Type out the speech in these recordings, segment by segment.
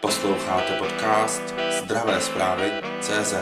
Posloucháte podcast Zdravé zprávy.cz.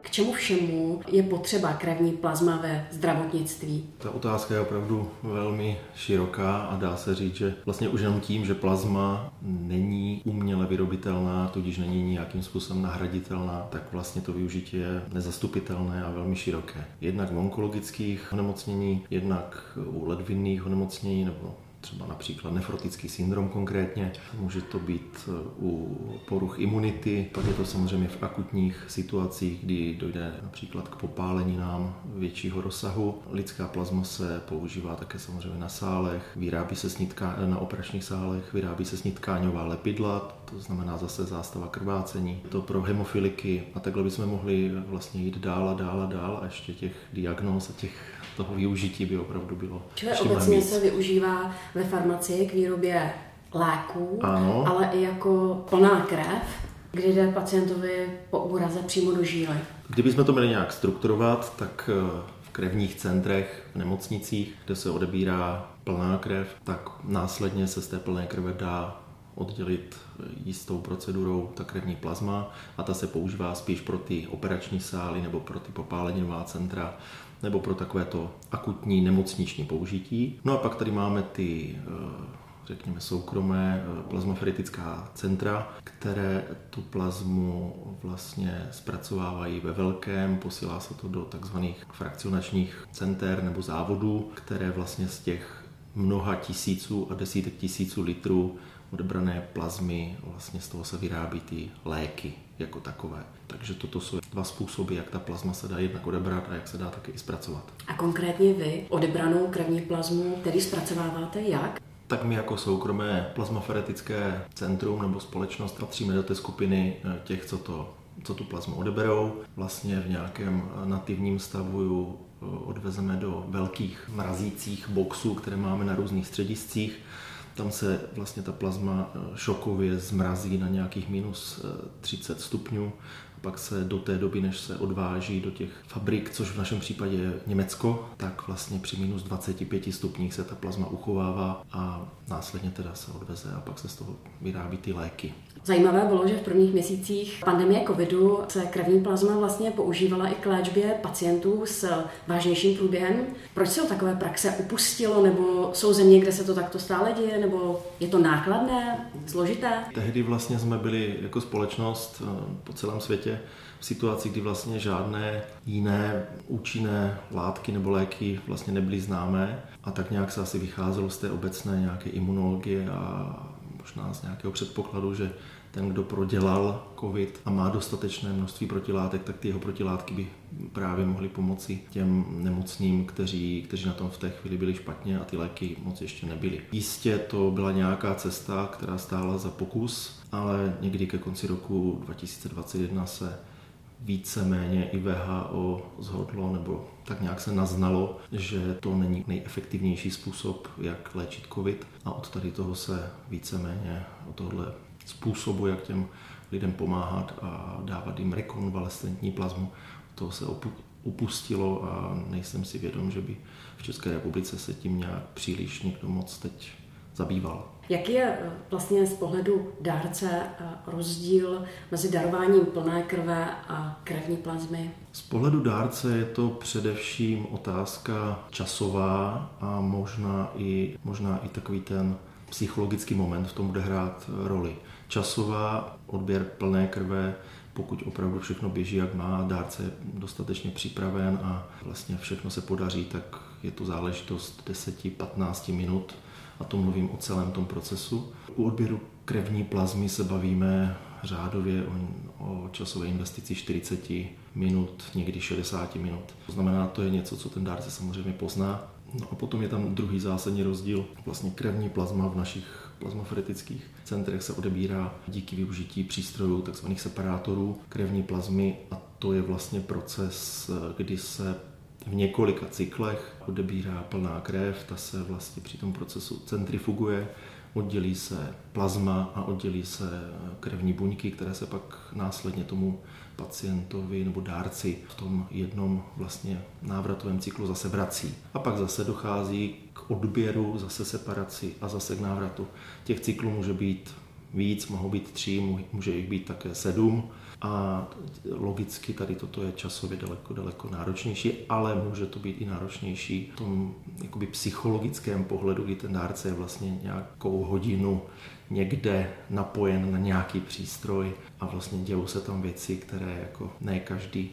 K čemu všemu je potřeba krevní plazma ve zdravotnictví? Ta otázka je opravdu velmi široká a dá se říct, že vlastně už jenom tím, že plazma není uměle vyrobitelná, tudíž není nějakým způsobem nahraditelná, tak vlastně to využití je nezastupitelné a velmi široké. Jednak v onkologických onemocnění, jednak u ledvinných onemocnění nebo třeba například nefrotický syndrom konkrétně, může to být u poruch imunity, pak je to samozřejmě v akutních situacích, kdy dojde například k popáleninám většího rozsahu. Lidská plazma se používá také samozřejmě na sálech, vyrábí se na operačních sálech, vyrábí se snítkání lepidla, to znamená zase zástava krvácení, to pro hemofiliky a takhle bychom mohli vlastně jít dál a ještě těch diagnóz a toho využití by opravdu bylo. Čili obecně se využívá ve farmacii k výrobě léků, ano, ale i jako plná krev, kdy jde pacientovi po úraze přímo do žíly. Kdybychom to měli nějak strukturovat, tak v krevních centrech, v nemocnicích, kde se odebírá plná krev, tak následně se z té plné krve dá oddělit jistou procedurou ta krevní plazma a ta se používá spíš pro ty operační sály nebo pro ty popáleninová centra, nebo pro takovéto akutní nemocniční použití. No a pak tady máme ty, řekněme, soukromé plazmaferetická centra, které tu plazmu vlastně zpracovávají ve velkém, posílá se to do takzvaných frakcionačních center nebo závodů, které vlastně z těch mnoha tisíců a desítek tisíců litrů odebrané plazmy, vlastně z toho se vyrábí ty léky jako takové. Takže toto jsou dva způsoby, jak ta plazma se dá jednak odebrat a jak se dá také i zpracovat. A konkrétně vy odebranou krevní plazmu tedy zpracováváte jak? Tak my jako soukromé plazmaferetické centrum nebo společnost patříme do té skupiny těch, co tu plazmu odeberou. Vlastně v nějakém nativním stavu odvezeme do velkých mrazících boxů, které máme na různých střediscích. Tam se vlastně ta plazma šokově zmrazí na nějakých minus 30 stupňů. Pak se do té doby, než se odváží do těch fabrik, což v našem případě je Německo, tak vlastně při minus 25 stupních se ta plazma uchovává a následně teda se odveze a pak se z toho vyrábí ty léky. Zajímavé bylo, že v prvních měsících pandemie covidu se krevní plazma vlastně používala i k léčbě pacientů s vážnějším průběhem. Proč se o takové praxe upustilo, nebo jsou země, kde se to takto stále děje, nebo je to nákladné, složité? Tehdy vlastně jsme byli jako společnost po celém světě v situaci, kdy vlastně žádné jiné účinné látky nebo léky vlastně nebyly známé a tak nějak se asi vycházelo z té obecné nějaké imunologie a možná z nějakého předpokladu, že ten, kdo prodělal covid a má dostatečné množství protilátek, tak ty jeho protilátky by právě mohly pomoci těm nemocným, kteří na tom v té chvíli byli špatně a ty léky moc ještě nebyly. Jistě to byla nějaká cesta, která stála za pokus, ale někdy ke konci roku 2021 se víceméně i WHO zhodlo, nebo tak nějak se naznalo, že to není nejefektivnější způsob, jak léčit covid a od tady toho se víceméně o tohle způsobu, jak těm lidem pomáhat a dávat jim rekonvalescentní plazmu, to se upustilo a nejsem si vědom, že by v České republice se tím nějak příliš nikdo moc teď zabýval. Jaký je vlastně z pohledu dárce rozdíl mezi darováním plné krve a krevní plazmy? Z pohledu dárce je to především otázka časová a možná i takový ten psychologický moment v tom bude hrát roli. Časová, odběr plné krve, pokud opravdu všechno běží jak má, dárce je dostatečně připraven a vlastně všechno se podaří, tak je to záležitost 10-15 minut a to mluvím o celém tom procesu. U odběru krevní plazmy se bavíme řádově o časové investici 40 minut, někdy 60 minut. To znamená, to je něco, co ten dárce samozřejmě pozná. No a potom je tam druhý zásadní rozdíl. Vlastně krevní plazma v našich plazmaferetických centrech se odebírá díky využití přístrojů, takzvaných separátorů krevní plazmy a to je vlastně proces, kdy se v několika cyklech odebírá plná krev, ta se vlastně při tom procesu centrifuguje, oddělí se plazma a oddělí se krevní buňky, které se pak následně tomu pacientovi nebo dárci v tom jednom vlastně návratovém cyklu zase vrací. A pak zase dochází k k odběru, zase separaci a zase k návratu. Těch cyklů může být víc, mohou být 3, může jich být také 7 a logicky tady toto je časově daleko náročnější, ale může to být i náročnější v tom jakoby psychologickém pohledu, kdy ten dárce je vlastně nějakou hodinu někde napojen na nějaký přístroj a vlastně dělou se tam věci, které jako ne každý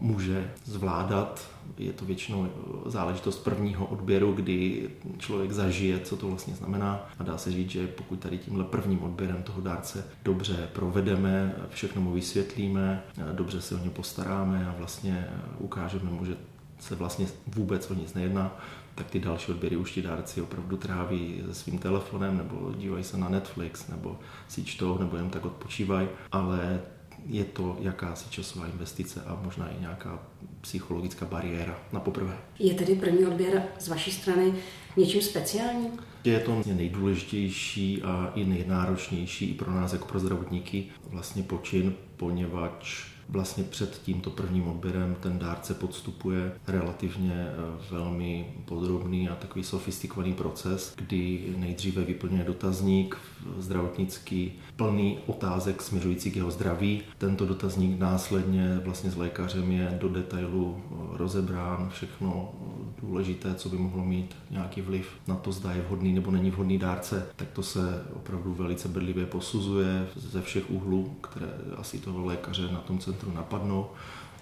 může zvládat. Je to většinou záležitost prvního odběru, kdy člověk zažije, co to vlastně znamená. A dá se říct, že pokud tady tímhle prvním odběrem toho dárce dobře provedeme, všechno mu vysvětlíme, dobře se o ně postaráme a vlastně ukážeme mu, že se vlastně vůbec o nic nejedná, tak ty další odběry už ti dárci opravdu tráví se svým telefonem, nebo dívají se na Netflix, nebo si čtou, nebo jen tak odpočívají, ale je to jakási časová investice a možná i nějaká psychologická bariéra na poprvé. Je tedy první odběr z vaší strany něčím speciálním? Je to nejdůležitější a i nejnáročnější i pro nás jako pro zdravotníky vlastně počin, poněvadž vlastně před tímto prvním odběrem ten dárce podstupuje relativně velmi podrobný a takový sofistikovaný proces, kdy nejdříve vyplňuje dotazník zdravotnický plný otázek směřující k jeho zdraví. Tento dotazník následně vlastně s lékařem je do detailu rozebrán, všechno důležité, co by mohlo mít nějaký vliv na to, zda je vhodný nebo není vhodný dárce, tak to se opravdu velice bedlivě posuzuje ze všech úhlů, které asi toho lékaře na tom centru napadnou.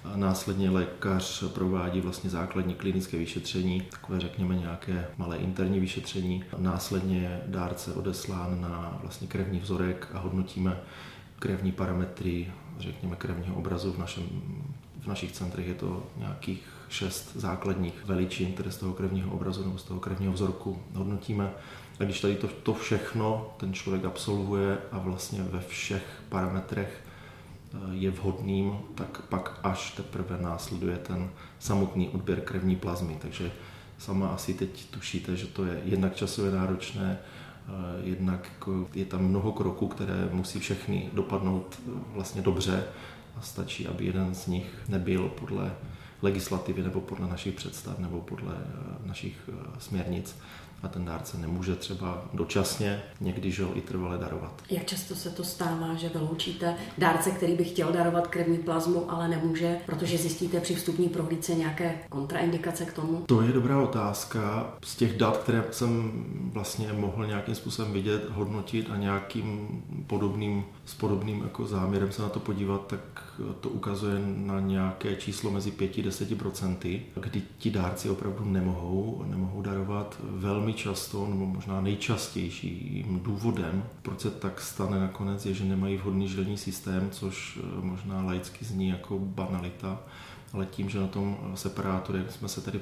A následně lékař provádí vlastně základní klinické vyšetření, takové řekněme nějaké malé interní vyšetření. A následně je dárce odeslán na vlastně krevní vzorek a hodnotíme krevní parametry, řekněme krevního obrazu v našich centrech je to nějakých 6 základních veličin, které z toho krevního obrazu nebo z toho krevního vzorku hodnotíme. A když tady to všechno ten člověk absolvuje a vlastně ve všech parametrech je vhodným, tak pak až teprve následuje ten samotný odběr krevní plazmy. Takže sama asi teď tušíte, že to je jednak časově náročné, jednak je tam mnoho kroků, které musí všechny dopadnout vlastně dobře a stačí, aby jeden z nich nebyl podle legislativy nebo podle našich představ nebo podle našich směrnic a ten dárce nemůže třeba dočasně, někdy žel i trvale darovat. Jak často se to stává, že vyloučíte dárce, který by chtěl darovat krevní plazmu, ale nemůže, protože zjistíte při vstupní prohlídce nějaké kontraindikace k tomu? To je dobrá otázka. Z těch dat, které jsem vlastně mohl nějakým způsobem vidět, hodnotit a nějakým podobným jako záměrem se na to podívat, tak to ukazuje na nějaké číslo mezi 5-10%, kdy ti dárci opravdu nemohou darovat. Velmi často, nebo možná nejčastějším důvodem, proč se tak stane nakonec, je, že nemají vhodný žilní systém, což možná laicky zní jako banalita, ale tím, že na tom separátoru, jak jsme se tady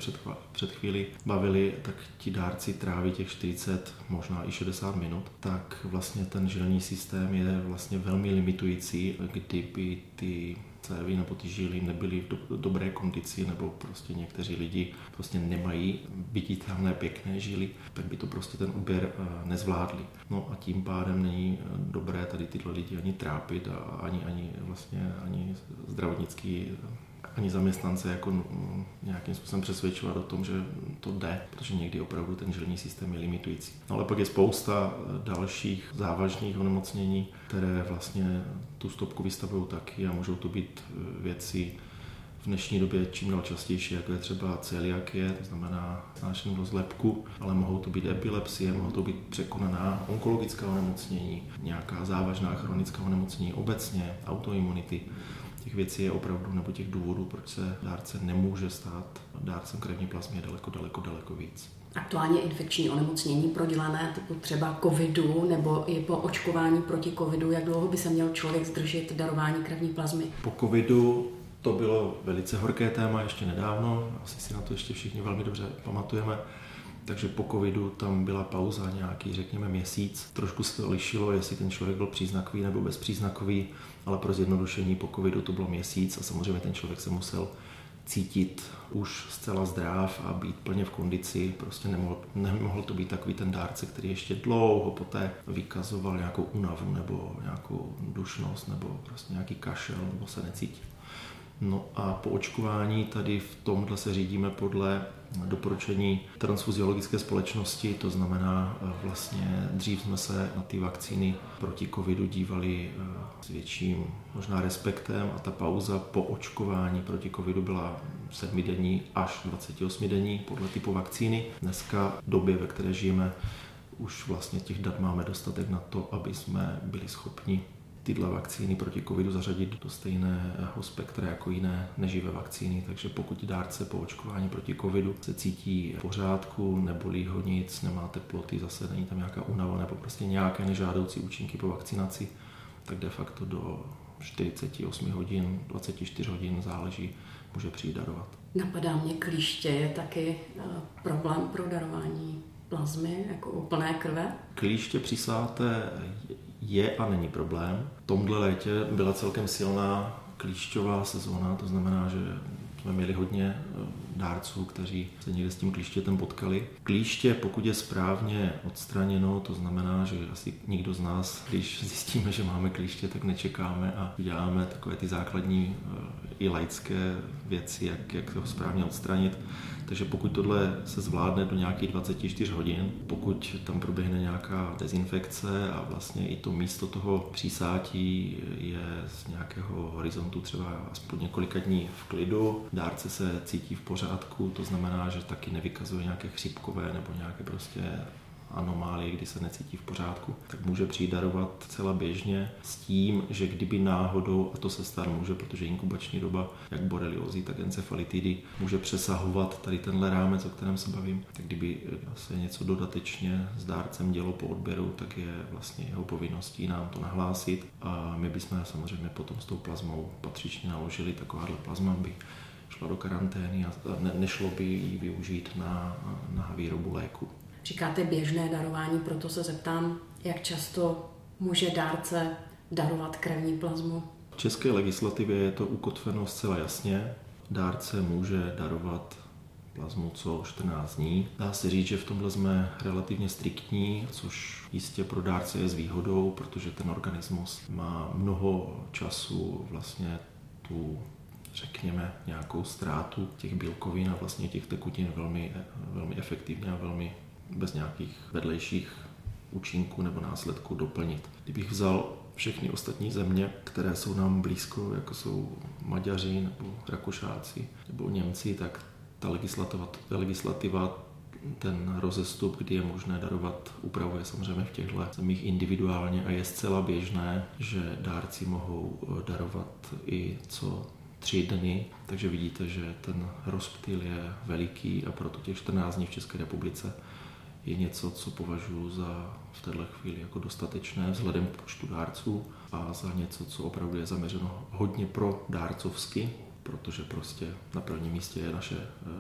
před chvíli bavili, tak ti dárci tráví těch 40, možná i 60 minut, tak vlastně ten žilní systém je vlastně velmi limitující, kdyby ty cévy nebo ty žily nebyly v dobré kondici, nebo prostě někteří lidi prostě nemají viditelné pěkné žily, tak by to prostě ten odběr nezvládli. No a tím pádem není dobré tady tyhle lidi ani trápit a ani zdravotnický ani zaměstnance jako nějakým způsobem přesvědčovat o tom, že to jde, protože někdy opravdu ten žilní systém je limitující. No ale pak je spousta dalších závažných onemocnění, které vlastně tu stopku vystavují taky a můžou to být věci v dnešní době čím dál častější, jako je třeba celiakie, to znamená snášenlivost lepku, ale mohou to být epilepsie, mohou to být překonaná onkologická onemocnění, nějaká závažná chronická onemocnění obecně, autoimunity. Těch věcí je opravdu, nebo těch důvodů, proč se dárce nemůže stát dárcem krevní plazmy, je daleko víc. Aktuálně infekční onemocnění prodělané typu třeba covidu nebo i po očkování proti covidu, jak dlouho by se měl člověk zdržet darování krevní plazmy? Po covidu to bylo velice horké téma ještě nedávno, asi si na to ještě všichni velmi dobře pamatujeme. Takže po covidu tam byla pauza nějaký, řekněme, měsíc. Trošku se to lišilo, jestli ten člověk byl příznakový nebo bezpříznakový, ale pro zjednodušení po covidu to bylo měsíc a samozřejmě ten člověk se musel cítit už zcela zdrav a být plně v kondici. Prostě nemohl to být takový ten dárce, který ještě dlouho poté vykazoval nějakou únavu nebo nějakou dušnost nebo prostě nějaký kašel nebo se necítil. No a po očkování tady v tomhle se řídíme podle doporučení transfuziologické společnosti, to znamená vlastně dřív jsme se na ty vakcíny proti covidu dívali s větším možná respektem a ta pauza po očkování proti covidu byla 7-denní až 28-denní podle typu vakcíny. Dneska v době, ve které žijeme, už vlastně těch dat máme dostatek na to, aby jsme byli schopni tyhle vakcíny proti covidu zařadit do stejného spektra jako jiné neživé vakcíny, takže pokud dárce po očkování proti covidu se cítí v pořádku, nebolí ho nic, nemá teploty, zase není tam nějaká únava nebo prostě nějaké nežádoucí účinky po vakcinaci, tak de facto do 48 hodin, 24 hodin záleží, může přijít darovat. Napadá mě klíště, je taky problém pro darování plazmy, jako úplné krve? Klíště přisáté je a není problém. V tomhle létě byla celkem silná klíšťová sezóna, to znamená, že jsme měli hodně dárců, kteří se někde s tím klíštětem potkali. Klíště, pokud je správně odstraněno, to znamená, že asi nikdo z nás, když zjistíme, že máme klíště, tak nečekáme a děláme takové ty základní i laické věci, jak ho správně odstranit. Takže pokud tohle se zvládne do nějakých 24 hodin, pokud tam proběhne nějaká dezinfekce a vlastně i to místo toho přísátí je z nějakého horizontu třeba aspoň několika dní v klidu, dárce se cítí v pořádku, to znamená, že taky nevykazuje nějaké chřipkové nebo nějaké prostě anomálie, kdy se necítí v pořádku, tak může přijít darovat celá běžně s tím, že kdyby náhodou, a to se stát může, protože inkubační doba jak boreliózy, tak encefalitidy může přesahovat tady tenhle rámec, o kterém se bavím, tak kdyby se něco dodatečně s dárcem dělo po odběru, tak je vlastně jeho povinností nám to nahlásit a my bychom samozřejmě potom s tou plazmou patřičně naložili, takováhle plazma by šla do karantény a nešlo by ji využít na výrobu léku. Říkáte běžné darování, proto se zeptám, jak často může dárce darovat krevní plazmu? V české legislativě je to ukotveno zcela jasně. Dárce může darovat plazmu co 14 dní. Dá se říct, že v tomhle jsme relativně striktní, což jistě pro dárce je s výhodou, protože ten organismus má mnoho času vlastně tu, řekněme, nějakou ztrátu těch bílkovin a vlastně těch tekutin velmi efektivně a velmi bez nějakých vedlejších účinků nebo následků doplnit. Kdybych vzal všechny ostatní země, které jsou nám blízko, jako jsou Maďaři nebo Rakušáci nebo Němci, tak ta legislativa ten rozestup, kdy je možné darovat, upravuje samozřejmě v těchto zemích individuálně a je zcela běžné, že dárci mohou darovat i co 3 dny, takže vidíte, že ten rozptyl je veliký a proto těch 14 dní v České republice je něco, co považuji za v této chvíli jako dostatečné vzhledem k počtu dárců a za něco, co opravdu je zaměřeno hodně pro dárcovsky, protože prostě na prvním místě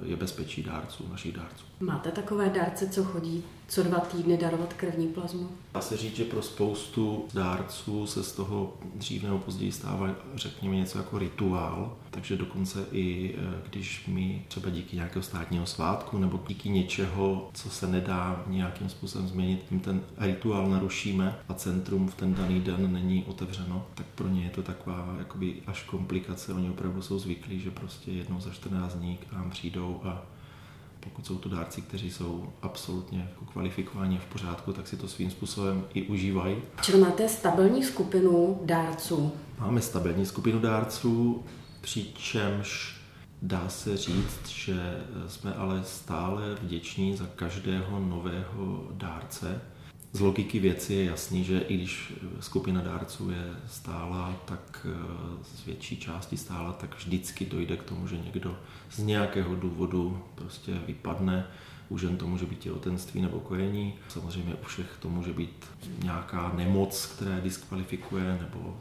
je bezpečí dárců, našich dárců. Máte takové dárce, co chodí co 2 týdny darovat krevní plazmu? Dá se říct, že pro spoustu dárců se z toho dřív nebo později stává, řekněme, něco jako rituál, takže dokonce i když my třeba díky nějakého státního svátku nebo díky něčeho, co se nedá nějakým způsobem změnit, tím ten rituál narušíme a centrum v ten daný den není otevřeno, tak pro ně je to taková jakoby až komplikace, oni opravdu jsou zvyklí, že prostě jednou za 14 dní k nám přijdou a pokud jsou to dárci, kteří jsou absolutně kvalifikovaní v pořádku, tak si to svým způsobem i užívají. Čili máte stabilní skupinu dárců? Máme stabilní skupinu dárců, přičemž dá se říct, že jsme ale stále vděční za každého nového dárce. Z logiky věci je jasný, že i když skupina dárců je stála, tak z větší části stála, tak vždycky dojde k tomu, že někdo z nějakého důvodu prostě vypadne. U žen to může být těhotenství nebo kojení. Samozřejmě u všech to může být nějaká nemoc, která diskvalifikuje, nebo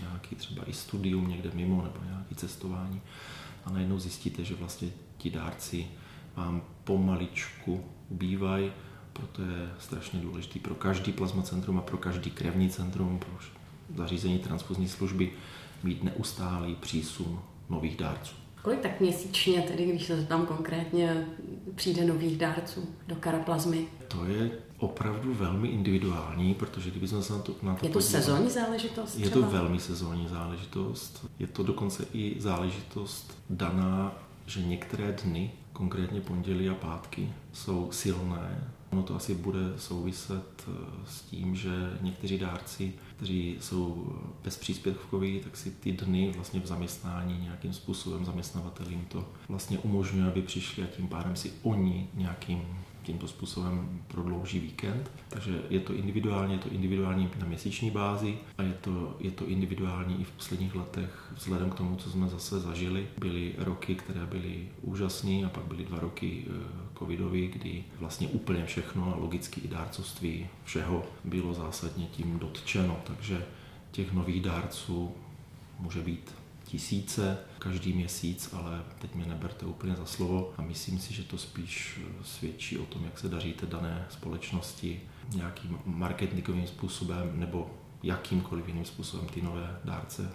nějaký třeba i studium někde mimo, nebo nějaké cestování. A najednou zjistíte, že vlastně ti dárci vám pomaličku ubývají. Proto je strašně důležitý pro každý plazmacentrum a pro každý krevní centrum, pro zařízení transfuzní služby mít neustálý přísun nových dárců. Kolik tak měsíčně, tedy když se tam konkrétně přijde nových dárců do karaplazmy? To je opravdu velmi individuální, protože kdybychom se na to podívali, sezónní záležitost? Je to velmi sezónní záležitost. Je to dokonce i záležitost daná, že některé dny, konkrétně pondělí a pátky, jsou silné. Ono to asi bude souviset s tím, že někteří dárci, kteří jsou bezpříspěvkoví, tak si ty dny vlastně v zaměstnání nějakým způsobem zaměstnavatelům to vlastně umožňuje, aby přišli a tím pádem si oni nějakým tímto způsobem prodlouží víkend. Takže je to individuální na měsíční bázi a je to individuální i v posledních letech vzhledem k tomu, co jsme zase zažili. Byly roky, které byly úžasné a pak byly 2 roky covidový, kdy vlastně úplně všechno a logicky i dárcovství všeho bylo zásadně tím dotčeno. Takže těch nových dárců může být tisíce každý měsíc, ale teď mě neberte úplně za slovo a myslím si, že to spíš svědčí o tom, jak se daří té dané společnosti nějakým marketingovým způsobem nebo jakýmkoliv jiným způsobem ty nové dárce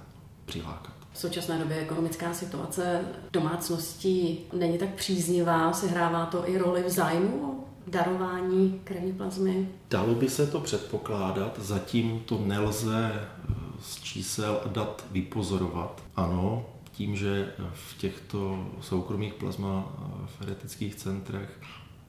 přilákat. V současné době ekonomická situace domácností není tak příznivá, sehrává to i roli v zájmu darování krevní plazmy? Dalo by se to předpokládat, zatím to nelze z čísel a dat vypozorovat. Ano, tím, že v těchto soukromých plazmaferetických centrech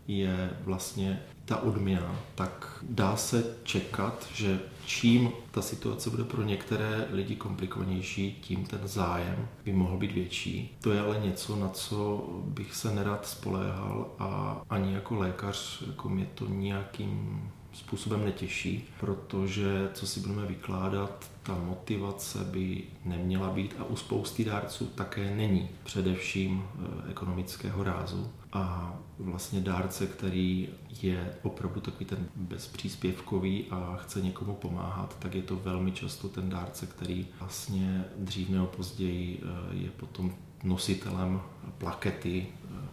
je vlastně ta odměna, tak dá se čekat, že čím ta situace bude pro některé lidi komplikovanější, tím ten zájem by mohl být větší. To je ale něco, na co bych se nerad spoléhal a ani jako lékař jako mě to nějakým způsobem netěší, protože co si budeme vykládat, ta motivace by neměla být a u spousty dárců také není, především ekonomického rázu. A vlastně dárce, který je opravdu takový ten bezpříspěvkový a chce někomu pomáhat, tak je to velmi často ten dárce, který vlastně dřív nebo později je potom nositelem plakety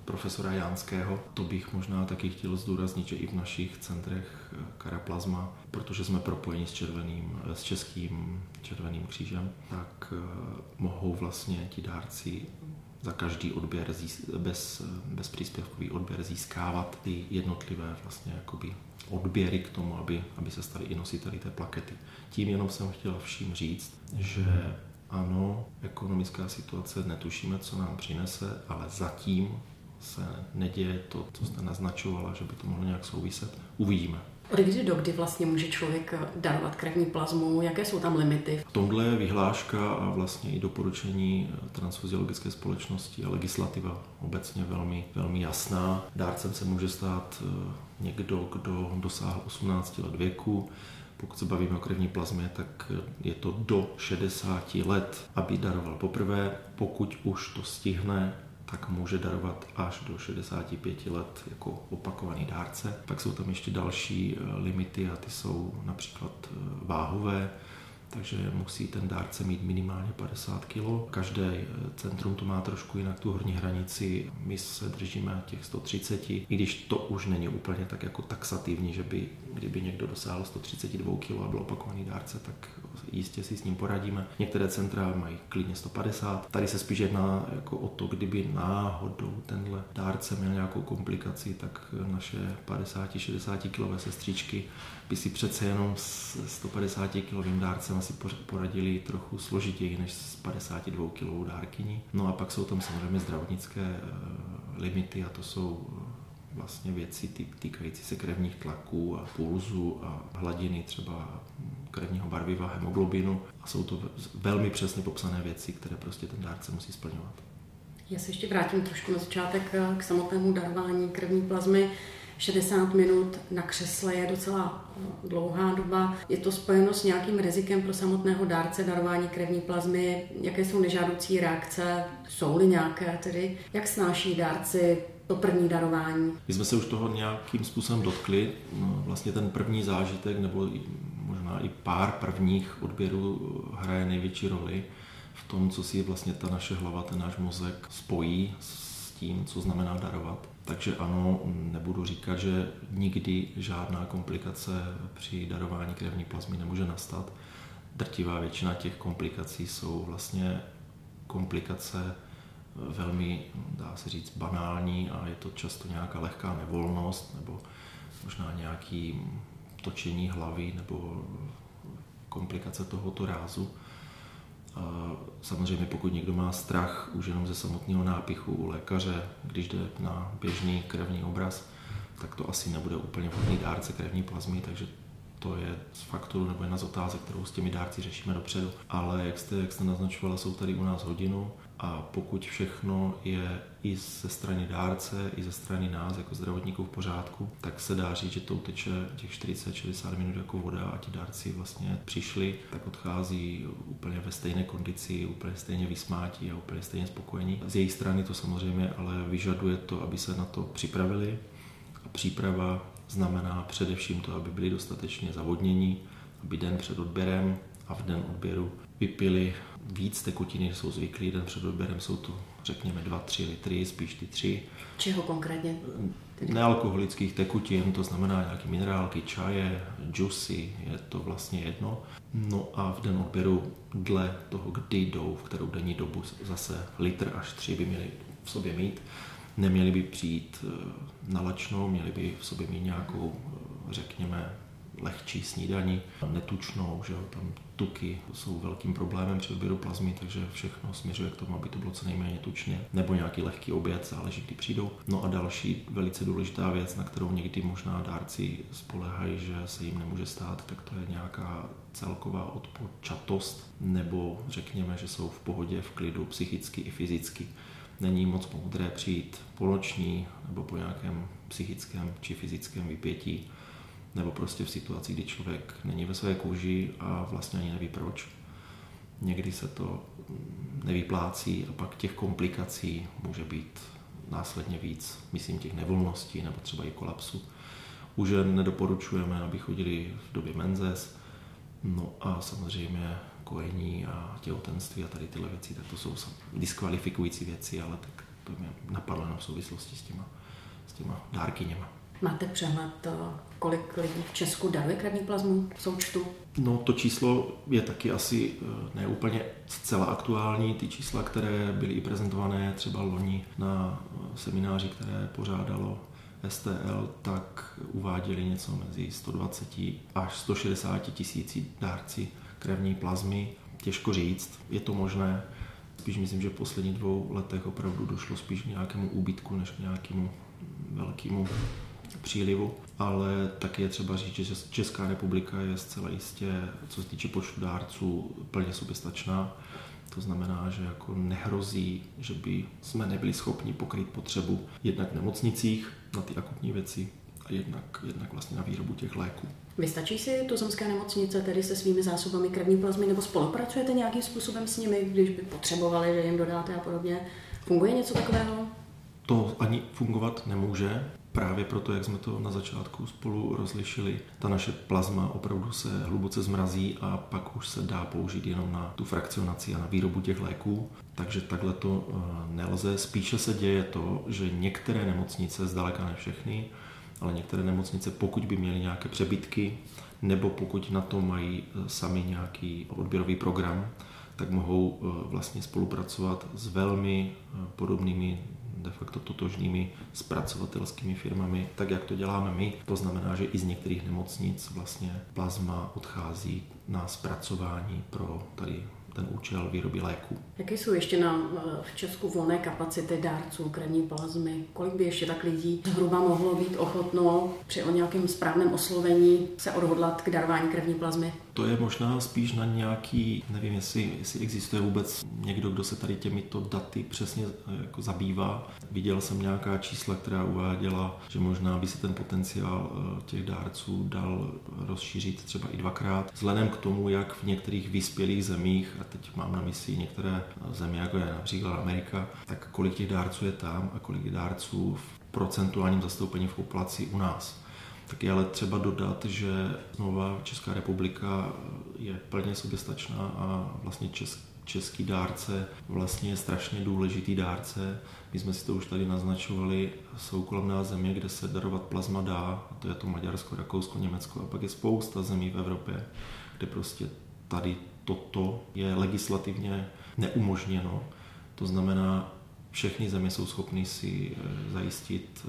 profesora Janského. To bych možná taky chtěl zdůraznit, že i v našich centrech Karaplasma, protože jsme propojeni s českým červeným křížem, tak mohou vlastně ti dárci za každý odběr bezpříspěvkový odběr získávat ty jednotlivé vlastně jakoby odběry k tomu, aby se staly i nositeli té plakety. Tím jenom jsem chtěl vším říct, že ano, ekonomická situace, netušíme, co nám přinese, ale zatím se neděje to, co jste naznačovala, že by to mohlo nějak souviset. Uvidíme. Od kdy do kdy vlastně může člověk darovat krevní plazmu? Jaké jsou tam limity? V tomhle je vyhláška a vlastně i doporučení transfuziologické společnosti a legislativa obecně velmi, velmi jasná. Dárcem se může stát někdo, kdo dosáhl 18 let věku. Pokud se bavíme o krevní plazmě, tak je to do 60 let, aby daroval poprvé. Pokud už to stihne, tak může darovat až do 65 let jako opakovaný dárce. Pak jsou tam ještě další limity a ty jsou například váhové, takže musí ten dárce mít minimálně 50 kg. Každé centrum to má trošku jinak, tu horní hranici. My se držíme těch 130, i když to už není úplně tak jako taxativní, že by, kdyby někdo dosáhl 132 kg a byl opakovaný dárce, tak jistě si s ním poradíme. Některé centra mají klidně 150. Tady se spíš jedná jako o to, kdyby náhodou tenhle dárce měl nějakou komplikaci, tak naše 50-60 kg sestřičky by si přece jenom s 150 kg dárcem asi poradili trochu složitěji než s 52 kg dárkyní. No a pak jsou tam samozřejmě zdravotnické limity a to jsou vlastně věci týkající se krevních tlaků a pulzu a hladiny třeba krevního barviva, hemoglobinu a jsou to velmi přesně popsané věci, které prostě ten dárce musí splňovat. Já se ještě vrátím trošku na začátek k samotnému darování krevní plazmy. 60 minut na křesle je docela dlouhá doba. Je to spojeno s nějakým rizikem pro samotného dárce darování krevní plazmy? Jaké jsou nežádoucí reakce? Jsou-li nějaké tedy? Jak snáší dárci to první darování? My jsme se už toho nějakým způsobem dotkli. No, vlastně ten první zážitek nebo možná i pár prvních odběrů hraje největší roli v tom, co si vlastně ta naše hlava, ten náš mozek spojí s tím, co znamená darovat. Takže ano, nebudu říkat, že nikdy žádná komplikace při darování krevní plazmy nemůže nastat. Drtivá většina těch komplikací jsou vlastně komplikace velmi, dá se říct, banální a je to často nějaká lehká nevolnost nebo možná nějaký točení hlavy nebo komplikace tohoto rázu. A samozřejmě pokud někdo má strach už jenom ze samotného nápichu u lékaře, když jde na běžný krevní obraz, tak to asi nebude úplně vhodný dárce krevní plazmy, takže to je z faktorů nebo jedna z otázek, kterou s těmi dárci řešíme dopředu. Ale jak jste naznačovala, jsou tady u nás hodinu a pokud všechno je i ze strany dárce, i ze strany nás jako zdravotníků v pořádku, tak se dá říct, že to uteče těch 40-60 minut jako voda a ti dárci vlastně přišli, tak odchází úplně ve stejné kondici, úplně stejně vysmátí a úplně stejně spokojení. Z jejich strany to samozřejmě ale vyžaduje to, aby se na to připravili. A příprava znamená především to, aby byli dostatečně zavodnění, aby den před odběrem a v den odběru vypili víc tekutiny, než jsou zvyklí. Den před odběrem jsou to, řekněme, 2-3 litry, spíš ty 3. Čeho konkrétně? Nealkoholických tekutin, to znamená nějaké minerálky, čaje, džusy, je to vlastně jedno. No a v den odběru dle toho, kdy jdou, v kterou denní dobu, zase litr až 3 by měli v sobě mít. Neměli by přijít nalačno, měli by v sobě mít nějakou, řekněme, lehčí snídaní, netučnou, že tam tuky jsou velkým problémem při odběru plazmy, takže všechno směřuje k tomu, aby to bylo co nejméně tučné, nebo nějaký lehký oběd, záleží, kdy přijdou. No a další velice důležitá věc, na kterou někdy možná dárci spoléhají, že se jim nemůže stát, tak to je nějaká celková odpočatost, nebo řekněme, že jsou v pohodě, v klidu psychicky i fyzicky. Není moc moudré přijít po noční nebo po nějakém psychickém či fyzickém vypětí nebo prostě v situaci, kdy člověk není ve své kůži a vlastně ani neví proč. Někdy se to nevyplácí a pak těch komplikací může být následně víc, myslím těch nevolností nebo třeba i kolapsu. Už nedoporučujeme, aby chodili v době menzes, no a samozřejmě kojení a těhotenství a tady tyhle věci, tak to jsou diskvalifikující věci, ale tak to mě napadlo v souvislosti s těma dárkyněma. Máte přehled, kolik lidí v Česku daruje krevní plazmu v součtu? No to číslo je taky asi neúplně zcela aktuální. Ty čísla, které byly i prezentované třeba loni na semináři, které pořádalo STL, tak uváděli něco mezi 120 až 160 tisící dárci krevní plazmy, těžko říct, je to možné. Spíš myslím, že v posledních 2 letech opravdu došlo spíš k nějakému úbytku, než k nějakému velkému přílivu. Ale taky je třeba říct, že Česká republika je zcela jistě, co se týče počtu dárců, plně soběstačná. To znamená, že jako nehrozí, že by jsme nebyli schopni pokrýt potřebu jednak v nemocnicích na ty akutní věci, jednak vlastně na výrobu těch léků. Vystačí si tuzemské nemocnice tedy se svými zásobami krevní plazmy, nebo spolupracujete nějakým způsobem s nimi, když by potřebovali, že jim dodáte a podobně? Funguje něco takového? To ani fungovat nemůže. Právě proto, jak jsme to na začátku spolu rozlišili, ta naše plazma opravdu se hluboce zmrazí a pak už se dá použít jenom na tu frakcionaci a na výrobu těch léků. Takže takhle to nelze. Spíše se děje to, že některé nemocnice, zdaleka ne všechny, ale některé nemocnice, pokud by měly nějaké přebytky, nebo pokud na to mají sami nějaký odběrový program, tak mohou vlastně spolupracovat s velmi podobnými, de facto totožnými zpracovatelskými firmami, tak jak to děláme my. To znamená, že i z některých nemocnic vlastně plazma odchází na zpracování pro tady ten účel výroby léků. Jaké jsou ještě v Česku volné kapacity dárců krevní plazmy? Kolik by ještě tak lidí zhruba mohlo být ochotno při o nějakém správném oslovení se odhodlat k darování krevní plazmy? To je možná spíš na nějaký, nevím, jestli existuje vůbec někdo, kdo se tady těmito daty přesně jako zabývá. Viděl jsem nějaká čísla, která uváděla, že možná by se ten potenciál těch dárců dal rozšířit třeba i 2x. Vzhledem k tomu, jak v některých vyspělých zemích, a teď mám na mysli některé země, jako je například Amerika, tak kolik těch dárců je tam a kolik dárců v procentuálním zastoupení v populaci u nás. Tak je ale třeba dodat, že znova Česká republika je plně soběstačná a vlastně český dárce vlastně je strašně důležitý dárce. My jsme si to už tady naznačovali, jsou kolem nás země, kde se darovat plazma dá, a to je to Maďarsko, Rakousko, Německo, a pak je spousta zemí v Evropě, kde prostě tady toto je legislativně neumožněno. To znamená, všechny země jsou schopny si zajistit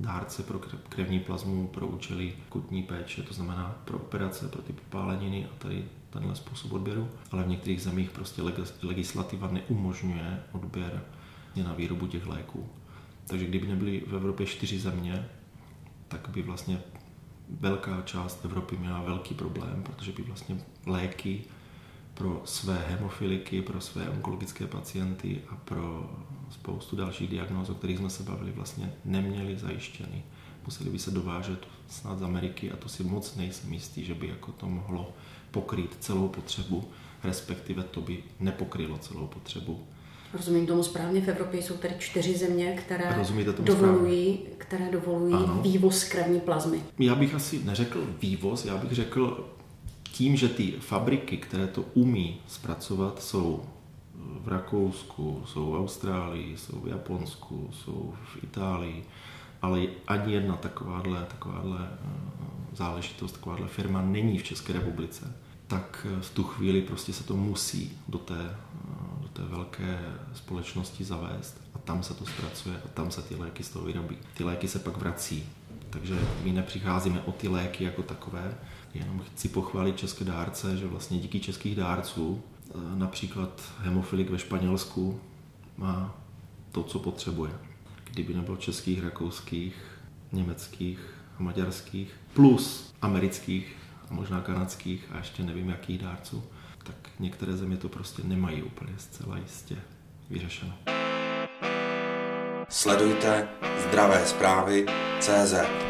dárce pro krevní plazmu pro účely akutní péče, to znamená pro operace, pro ty popáleniny a tady tenhle způsob odběru. Ale v některých zemích prostě legislativa neumožňuje odběr na výrobu těch léků. Takže kdyby nebyly v Evropě 4 země, tak by vlastně velká část Evropy měla velký problém, protože by vlastně léky pro své hemofiliky, pro své onkologické pacienty a pro spoustu dalších diagnóz, o kterých jsme se bavili, vlastně neměli zajištěný. Museli by se dovážet snad z Ameriky a to si moc nejsem jistý, že by jako to mohlo pokrýt celou potřebu, respektive to by nepokrylo celou potřebu. Rozumím tomu správně, v Evropě jsou tady 4 země, které dovolují vývoz krevní plazmy. Já bych asi neřekl vývoz, já bych řekl tím, že ty fabriky, které to umí zpracovat, jsou v Rakousku, jsou v Austrálii, jsou v Japonsku, jsou v Itálii, ale ani jedna takováhle záležitost, takováhle firma není v České republice, tak v tu chvíli prostě se to musí do té velké společnosti zavést a tam se to zpracuje a tam se ty léky z toho vyrobí. Ty léky se pak vrací, takže my nepřicházíme o ty léky jako takové. Jenom chci pochválit české dárce, že vlastně díky českých dárců například hemofilik ve Španělsku má to, co potřebuje. Kdyby nebylo českých, rakouských, německých a maďarských, plus amerických a možná kanadských a ještě nevím jakých dárců, tak některé země to prostě nemají úplně zcela jistě vyřešeno. Sledujte zdravé zprávy.cz